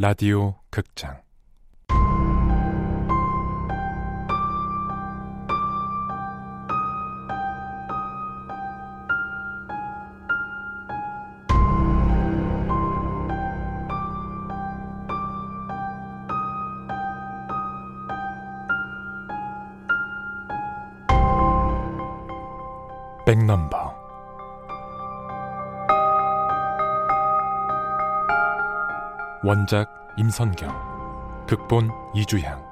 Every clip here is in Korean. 라디오 극장 빽넘버 원작 임선경, 극본 이주향,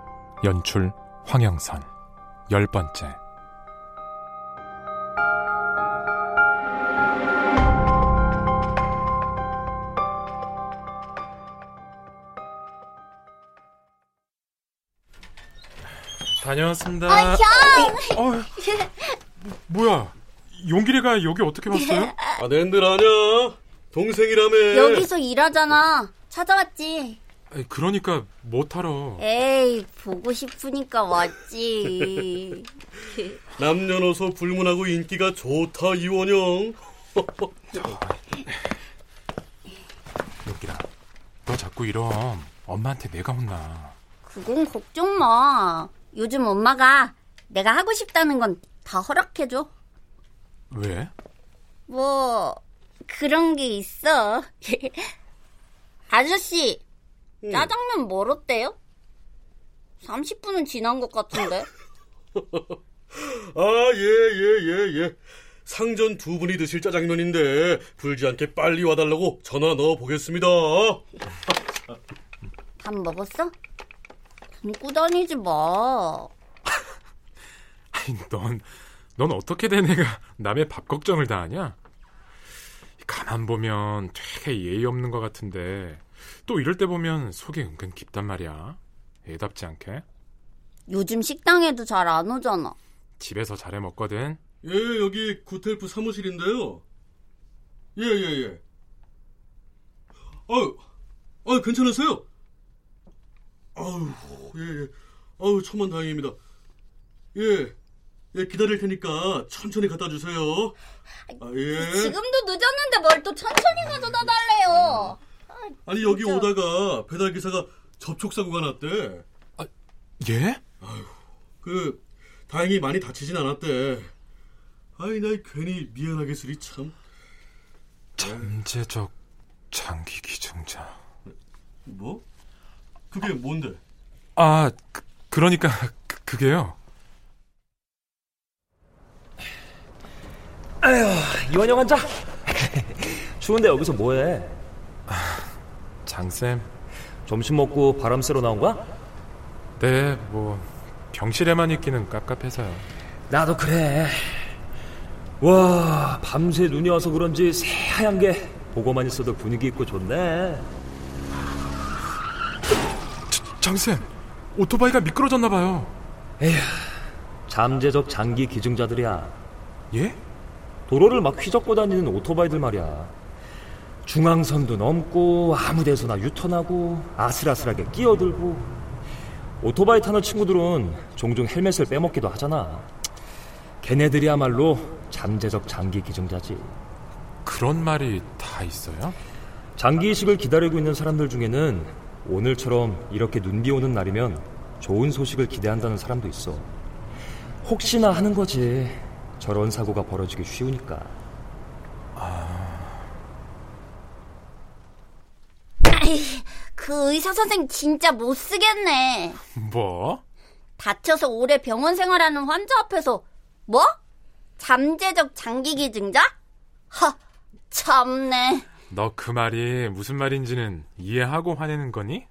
연출 황형선, 10번째. 다녀왔습니다. 아, 형! 뭐야? 용길이가 여기 어떻게 왔어요? 아, 낸들 아냐? 동생이라며. 여기서 일하잖아. 찾아왔지. 그러니까 못하러. 에이, 보고 싶으니까 왔지. 남녀노소 불문하고 인기가 좋다, 이원영. 여기라, 너 자꾸 이러면 엄마한테 내가 혼나. 그건 걱정 마. 요즘 엄마가 내가 하고 싶다는 건 다 허락해줘. 왜? 뭐 그런 게 있어. 아저씨, 짜장면 멀었대요? 30분은 지난 것 같은데. 아, 예. 상전 2분이 드실 짜장면인데 불지 않게 빨리 와달라고 전화 넣어보겠습니다. 밥 먹었어? 굶고 다니지 마. 아니, 넌 어떻게 된 애가 남의 밥 걱정을 다 하냐? 가만 보면 되게 예의 없는 것 같은데 또 이럴 때 보면 속이 은근 깊단 말이야. 애답지 않게. 요즘 식당에도 잘 안 오잖아. 집에서 잘해 먹거든. 예, 여기 굿헬프 사무실인데요. 예. 아유, 괜찮으세요? 아유, 예. 아유, 천만 다행입니다. 예, 기다릴 테니까 천천히 갖다 주세요. 아, 예. 지금도 늦었는데 뭘 또 천천히 가져다 달래요. 아니, 여기 오다가 배달기사가 접촉사고가 났대. 아, 예? 아휴, 다행히 많이 다치진 않았대. 아이, 나 괜히 미안하게 쓰리, 참. 잠재적 장기 기증자. 뭐? 그게 뭔데? 아, 그러니까 그게요. 아휴, 이원영 환자. 추운데 여기서 뭐해? 장쌤, 점심 먹고 바람 쐬러 나온 거야? 네, 뭐 병실에만 있기는 깝깝해서요. 나도 그래. 와, 밤새 눈이 와서 그런지 새하얀 게 보고만 있어도 분위기 있고 좋네. 장쌤, 오토바이가 미끄러졌나 봐요. 에휴, 잠재적 장기 기증자들이야. 예? 도로를 막 휘젓고 다니는 오토바이들 말이야. 중앙선도 넘고 아무 데서나 유턴하고 아슬아슬하게 끼어들고. 오토바이 타는 친구들은 종종 헬멧을 빼먹기도 하잖아. 걔네들이야말로 잠재적 장기 기증자지. 그런 말이 다 있어요? 장기 이식을 기다리고 있는 사람들 중에는 오늘처럼 이렇게 눈비 오는 날이면 좋은 소식을 기대한다는 사람도 있어. 혹시나 하는 거지. 저런 사고가 벌어지기 쉬우니까. 그 의사 선생 진짜 못 쓰겠네. 뭐? 다쳐서 오래 병원 생활하는 환자 앞에서 뭐? 잠재적 장기 기증자? 하, 참네. 너 그 말이 무슨 말인지는 이해하고 화내는 거니?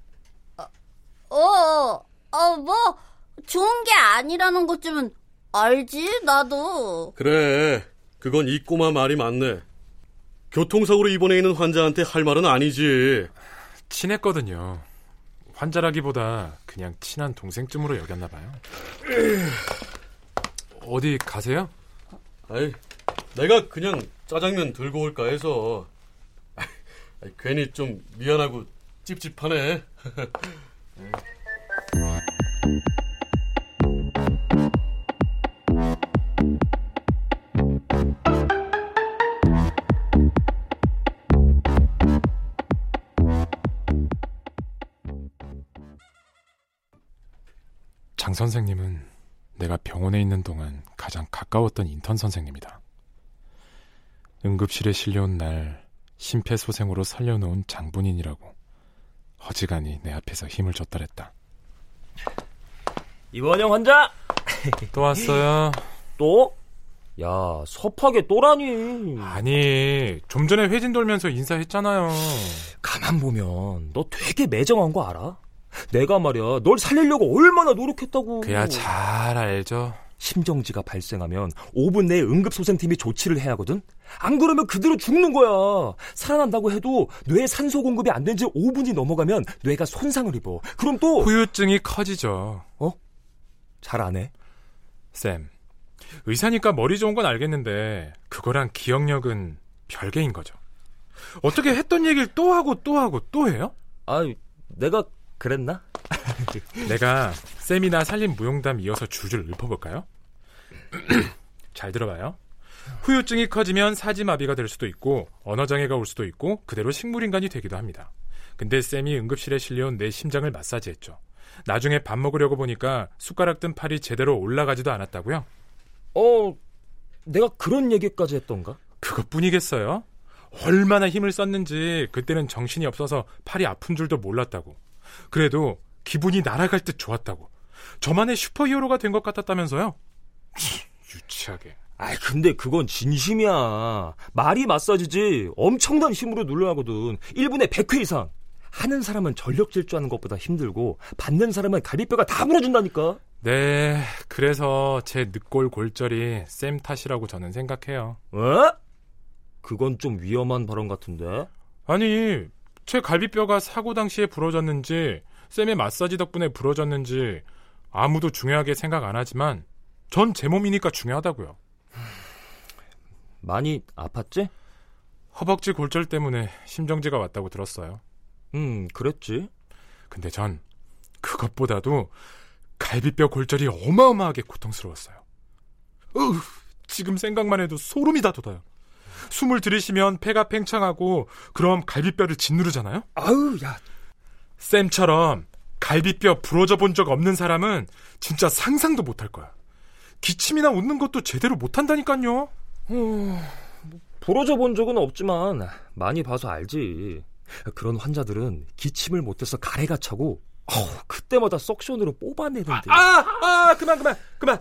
뭐 좋은 게 아니라는 것쯤은 알지, 나도. 그래, 그건 이 꼬마 말이 맞네. 교통사고로 입원해 있는 환자한테 할 말은 아니지. 친했거든요. 환자라기보다 그냥 친한 동생쯤으로 여겼나 봐요. 어디 가세요? 아이, 내가 그냥 짜장면 들고 올까 해서. 아이, 괜히 좀 미안하고 찝찝하네. 선생님은 내가 병원에 있는 동안 가장 가까웠던 인턴 선생님이다. 응급실에 실려온 날 심폐소생으로 살려놓은 장본인이라고 허지간히 내 앞에서 힘을 줬다랬다. 이원영 환자! 또 왔어요. 또? 야, 섭하게 또라니. 아니, 좀 전에 회진 돌면서 인사했잖아요. 가만 보면 너 되게 매정한 거 알아? 내가 말이야 널 살리려고 얼마나 노력했다고. 그야 잘 알죠. 심정지가 발생하면 5분 내에 응급소생팀이 조치를 해야 하거든. 안 그러면 그대로 죽는 거야. 살아난다고 해도 뇌에 산소 공급이 안 된 지 5분이 넘어가면 뇌가 손상을 입어. 그럼 또 후유증이 커지죠. 어? 잘 안 해? 쌤, 의사니까 머리 좋은 건 알겠는데 그거랑 기억력은 별개인 거죠. 어떻게 했던 얘기를 또 하고 또 하고 또 해요? 아, 내가 그랬나? 내가 쌤이나 살림 무용담 이어서 줄줄 읊어볼까요? 잘 들어봐요. 후유증이 커지면 사지마비가 될 수도 있고 언어장애가 올 수도 있고 그대로 식물인간이 되기도 합니다. 근데 쌤이 응급실에 실려온 내 심장을 마사지했죠. 나중에 밥 먹으려고 보니까 숟가락 든 팔이 제대로 올라가지도 않았다고요? 내가 그런 얘기까지 했던가? 그것뿐이겠어요? 얼마나 힘을 썼는지 그때는 정신이 없어서 팔이 아픈 줄도 몰랐다고. 그래도 기분이 날아갈 듯 좋았다고. 저만의 슈퍼히어로가 된 것 같았다면서요? 유치하게. 아이, 근데 그건 진심이야. 말이 마사지지 엄청난 힘으로 눌러야거든. 1분에 100회 이상. 하는 사람은 전력 질주하는 것보다 힘들고 받는 사람은 가리뼈가 다 무너진다니까. 네, 그래서 제 늑골 골절이 쌤 탓이라고 저는 생각해요. 에? 그건 좀 위험한 발언 같은데. 아니, 제 갈비뼈가 사고 당시에 부러졌는지 쌤의 마사지 덕분에 부러졌는지 아무도 중요하게 생각 안 하지만 전 제 몸이니까 중요하다고요. 많이 아팠지? 허벅지 골절 때문에 심정지가 왔다고 들었어요. 그랬지. 근데 전 그것보다도 갈비뼈 골절이 어마어마하게 고통스러웠어요. 지금 생각만 해도 소름이 다 돋아요. 숨을 들이쉬면 폐가 팽창하고 그럼 갈비뼈를 짓누르잖아요. 아우, 야. 쌤처럼 갈비뼈 부러져 본 적 없는 사람은 진짜 상상도 못할 거야. 기침이나 웃는 것도 제대로 못한다니까요. 부러져 본 적은 없지만 많이 봐서 알지. 그런 환자들은 기침을 못해서 가래가 차고 그때마다 석션으로 뽑아내던데. 그만.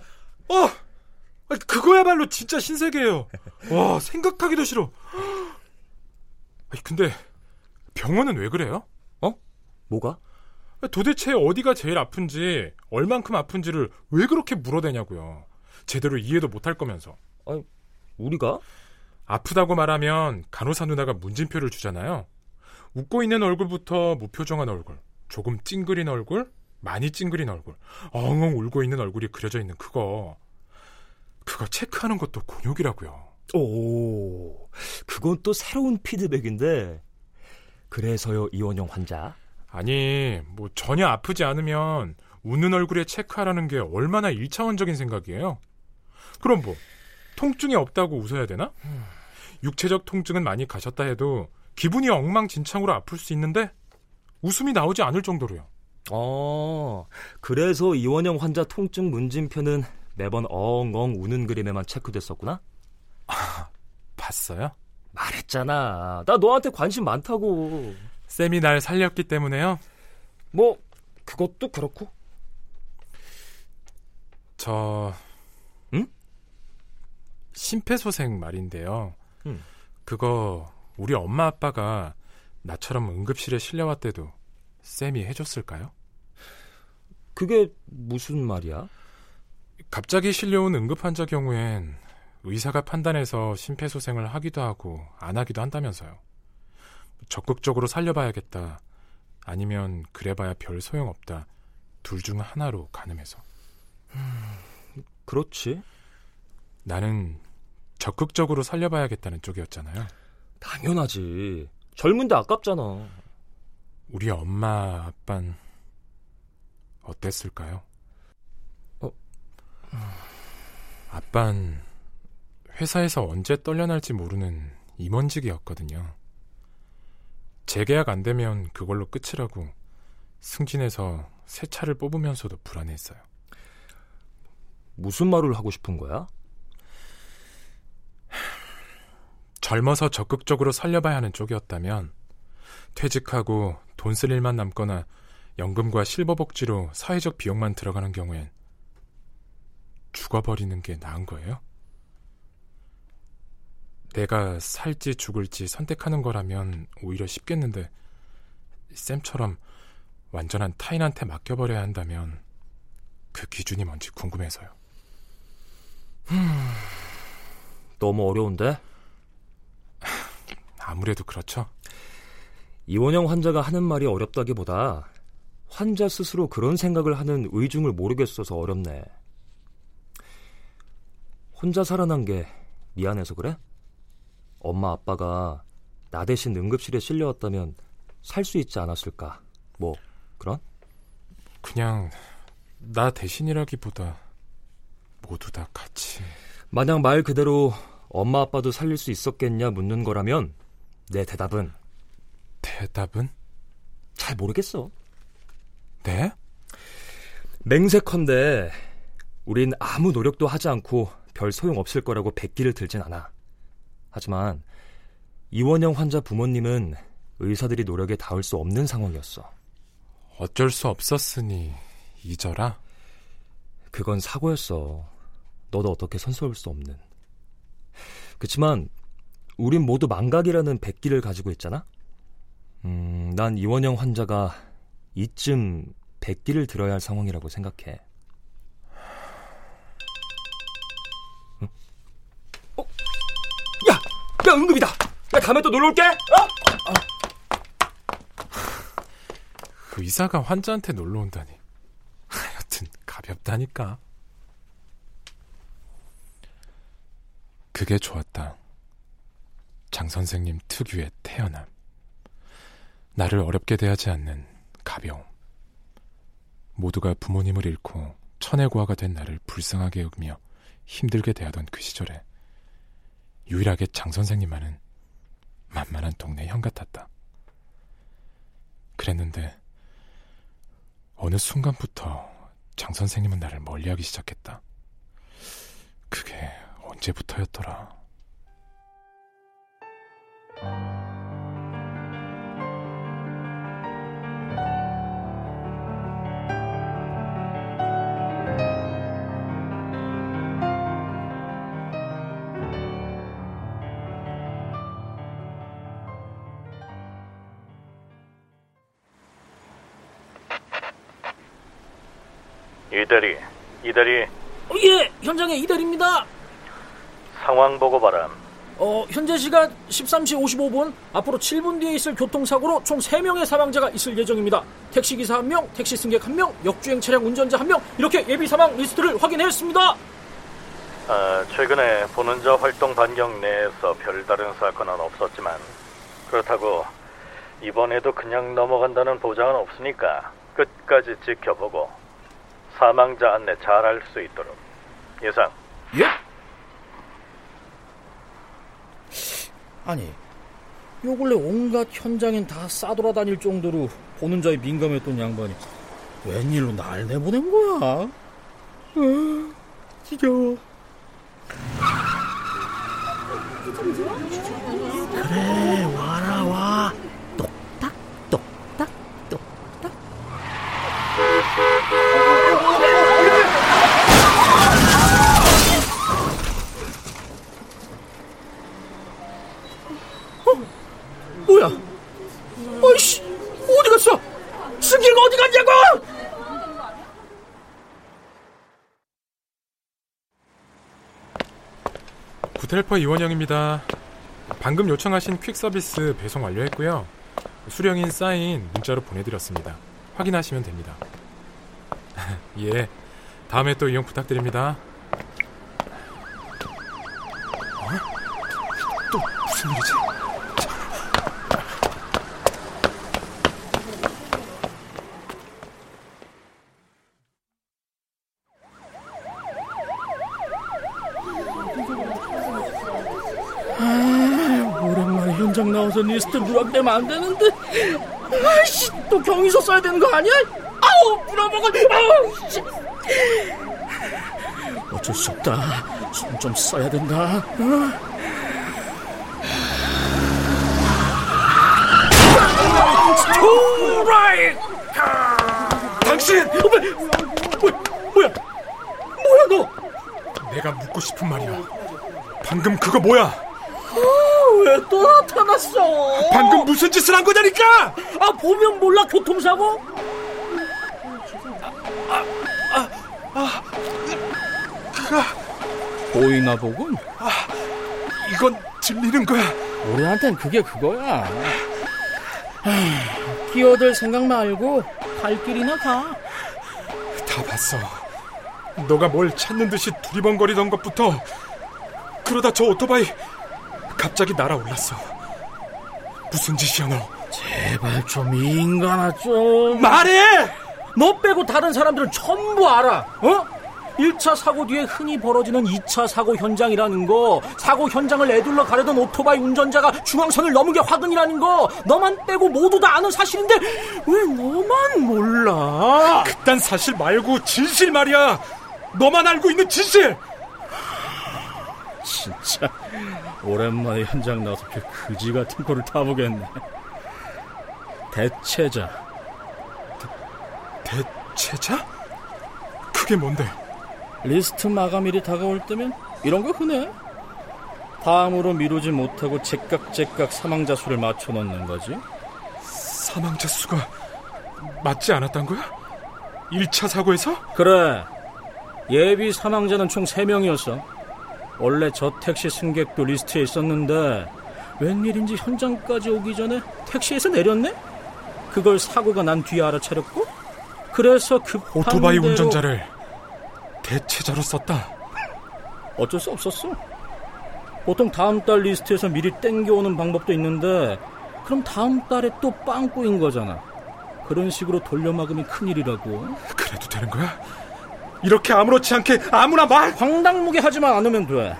그거야말로 진짜 신세계예요. 와, 생각하기도 싫어. 근데 병원은 왜 그래요? 뭐가? 도대체 어디가 제일 아픈지 얼만큼 아픈지를 왜 그렇게 물어대냐고요. 제대로 이해도 못할 거면서. 아니, 우리가? 아프다고 말하면 간호사 누나가 문진표를 주잖아요. 웃고 있는 얼굴부터 무표정한 얼굴, 조금 찡그린 얼굴, 많이 찡그린 얼굴, 엉엉 울고 있는 얼굴이 그려져 있는 그거 체크하는 것도 곤욕이라고요. 오, 그건 또 새로운 피드백인데. 그래서요, 이원영 환자? 아니, 전혀 아프지 않으면 웃는 얼굴에 체크하라는 게 얼마나 1차원적인 생각이에요. 그럼 통증이 없다고 웃어야 되나? 육체적 통증은 많이 가셨다 해도 기분이 엉망진창으로 아플 수 있는데 웃음이 나오지 않을 정도로요. 그래서 이원영 환자 통증 문진표는 매번 엉엉 우는 그림에만 체크됐었구나? 봤어요? 말했잖아. 나 너한테 관심 많다고. 쌤이 날 살렸기 때문에요? 그것도 그렇고. 응? 심폐소생 말인데요. 그거 우리 엄마 아빠가 나처럼 응급실에 실려왔대도 쌤이 해줬을까요? 그게 무슨 말이야? 갑자기 실려온 응급환자 경우엔 의사가 판단해서 심폐소생을 하기도 하고 안 하기도 한다면서요. 적극적으로 살려봐야겠다, 아니면 그래봐야 별 소용없다, 둘 중 하나로 가늠해서. 그렇지. 나는 적극적으로 살려봐야겠다는 쪽이었잖아요. 당연하지. 젊은데 아깝잖아. 우리 엄마 아빤 어땠을까요? 아빤 회사에서 언제 떨려날지 모르는 임원직이었거든요. 재계약 안 되면 그걸로 끝이라고 승진해서 새 차를 뽑으면서도 불안했어요. 무슨 말을 하고 싶은 거야? 젊어서 적극적으로 살려봐야 하는 쪽이었다면 퇴직하고 돈 쓸 일만 남거나 연금과 실버복지로 사회적 비용만 들어가는 경우엔 죽어버리는 게 나은 거예요? 내가 살지 죽을지 선택하는 거라면 오히려 쉽겠는데 쌤처럼 완전한 타인한테 맡겨버려야 한다면 그 기준이 뭔지 궁금해서요. 너무 어려운데? 아무래도 그렇죠. 이원영 환자가 하는 말이 어렵다기보다 환자 스스로 그런 생각을 하는 의중을 모르겠어서 어렵네. 혼자 살아난 게 미안해서 그래? 엄마 아빠가 나 대신 응급실에 실려왔다면 살 수 있지 않았을까? 뭐 그런? 그냥 나 대신이라기보다 모두 다 같이. 만약 말 그대로 엄마 아빠도 살릴 수 있었겠냐 묻는 거라면 내 대답은. 대답은? 잘 모르겠어. 네? 맹세컨대 우린 아무 노력도 하지 않고 별 소용없을 거라고 백기를 들진 않아. 하지만 이원영 환자 부모님은 의사들이 노력에 닿을 수 없는 상황이었어. 어쩔 수 없었으니 잊어라? 그건 사고였어. 너도 어떻게 손서울 수 없는. 그치만 우린 모두 망각이라는 백기를 가지고 있잖아. 난 이원영 환자가 이쯤 백기를 들어야 할 상황이라고 생각해. 응? 야! 야 응급이다! 야 다음에 또 놀러 올게! 어? 의사가 환자한테 놀러 온다니. 하여튼 가볍다니까. 그게 좋았다. 장 선생님 특유의 태연함. 나를 어렵게 대하지 않는 가벼움. 모두가 부모님을 잃고 천해고아가 된 나를 불쌍하게 여기며 힘들게 대하던 그 시절에 유일하게 장 선생님만은 만만한 동네 형 같았다. 그랬는데 어느 순간부터 장 선생님은 나를 멀리하기 시작했다. 그게 언제부터였더라. 이대리. 예, 현장에 이대리입니다. 상황 보고 바람. 현재 시각 13시 55분, 앞으로 7분 뒤에 있을 교통사고로 총 3명의 사망자가 있을 예정입니다. 택시기사 1명, 택시 승객 1명, 역주행 차량 운전자 1명, 이렇게 예비 사망 리스트를 확인했습니다. 최근에 보는자 활동 반경 내에서 별다른 사건은 없었지만 그렇다고 이번에도 그냥 넘어간다는 보장은 없으니까 끝까지 지켜보고 사망자 안내 잘할 수 있도록. 예상. 예? 아니, 요 근래 온갖 현장엔 다 싸돌아다닐 정도로 보는 자에 민감했던 양반이 웬일로 날 내보낸 거야? 지겨워. 그래, 와라 와. 똑딱 똑딱. 뭐야? 아이씨, 어디 갔어? 승기가 어디 갔냐고? 굿헬퍼 이원영입니다. 방금 요청하신 퀵서비스 배송 완료했고요. 수령인 사인 문자로 보내드렸습니다. 확인하시면 됩니다. 예, 다음에 또 이용 부탁드립니다. 어? 또 무슨 일이지? 오랜만에 현장 나와서 리스트 누락되면 안 되는데. 아이씨, 또 경위서 써야 되는 거 아니야? 아우, 물어먹어. 아우, 씨. 어쩔 수 없다. 손 좀 써야 된다. 스토라이! 당신! 뭐야 너? 내가 묻고 싶은 말이야. 방금 그거 뭐야? 왜 또 나타났어? 방금 무슨 짓을 한 거냐니까! 아, 보면 몰라, 교통사고? 보이나 보군? 아, 이건 들리는 거야. 우리한텐 그게 그거야. 끼어들 생각 말고 갈 길이나 가. 다 봤어. 너가 뭘 찾는 듯이 두리번거리던 것부터. 그러다 저 오토바이 갑자기 날아올랐어. 무슨 짓이야 너? 제발 좀 인간아 좀 말해! 너 빼고 다른 사람들은 전부 알아. 어? 1차 사고 뒤에 흔히 벌어지는 2차 사고 현장이라는 거, 사고 현장을 애둘러 가려던 오토바이 운전자가 중앙선을 넘은 게 화근이라는 거 너만 빼고 모두 다 아는 사실인데 왜 너만 몰라? 그딴 사실 말고 진실 말이야. 너만 알고 있는 진실. 진짜 오랜만에 현장 나와서 그지 같은 꼴을 타보겠네. 대체자. 대체자? 그게 뭔데? 리스트 마감일이 다가올 때면 이런 거 흔해. 다음으로 미루지 못하고 제깍제깍 사망자 수를 맞춰놓는 거지. 사망자 수가 맞지 않았단 거야? 1차 사고에서? 그래. 예비 사망자는 총 3명이었어. 원래 저 택시 승객도 리스트에 있었는데 웬일인지 현장까지 오기 전에 택시에서 내렸네? 그걸 사고가 난 뒤에 알아차렸고 그래서 급한 오토바이 대로 운전자를 대체자로 썼다. 어쩔 수 없었어. 보통 다음 달 리스트에서 미리 땡겨오는 방법도 있는데 그럼 다음 달에 또 빵꾸인 거잖아. 그런 식으로 돌려막으면 큰일이라고. 그래도 되는 거야? 이렇게 아무렇지 않게 아무나 말 황당무게 하지만 않으면 돼.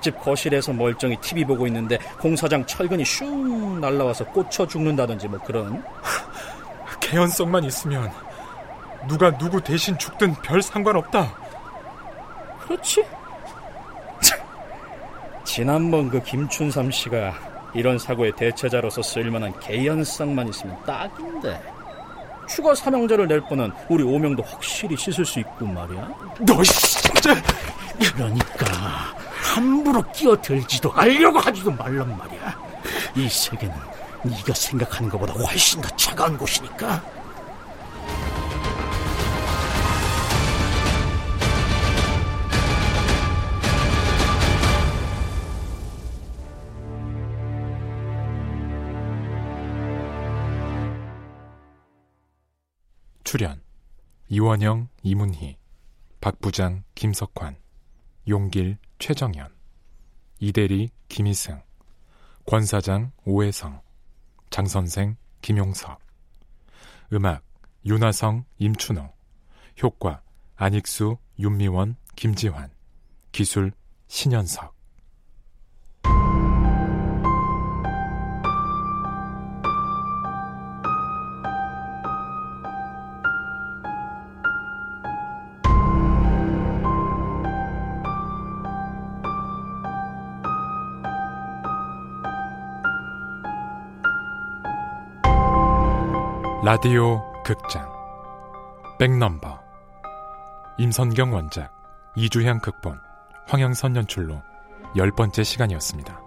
집 거실에서 멀쩡히 TV 보고 있는데 공사장 철근이 슝 날라와서 꽂혀 죽는다든지 뭐 그런. 개연성만 있으면 누가 누구 대신 죽든 별 상관없다. 그렇지. 지난번 그 김춘삼 씨가 이런 사고의 대체자로서 쓸만한 개연성만 있으면 딱인데 추가 사망자를 낼 뻔한 우리 오명도 확실히 씻을 수 있고 말이야. 너 진짜. 그러니까 함부로 끼어들지도 알려고 하지도 말란 말이야. 이 세계는 네가 생각하는 것보다 훨씬 더 차가운 곳이니까. 출연 이원영, 이문희, 박부장, 김석환, 용길, 최정현, 이대리, 김희승, 권사장, 오혜성, 장선생, 김용섭. 음악 윤하성, 임춘호. 효과 안익수, 윤미원, 김지환. 기술 신현석. 라디오 극장 빽넘버. 임선경 원작, 이주향 극본, 황형선 연출로 10번째 시간이었습니다.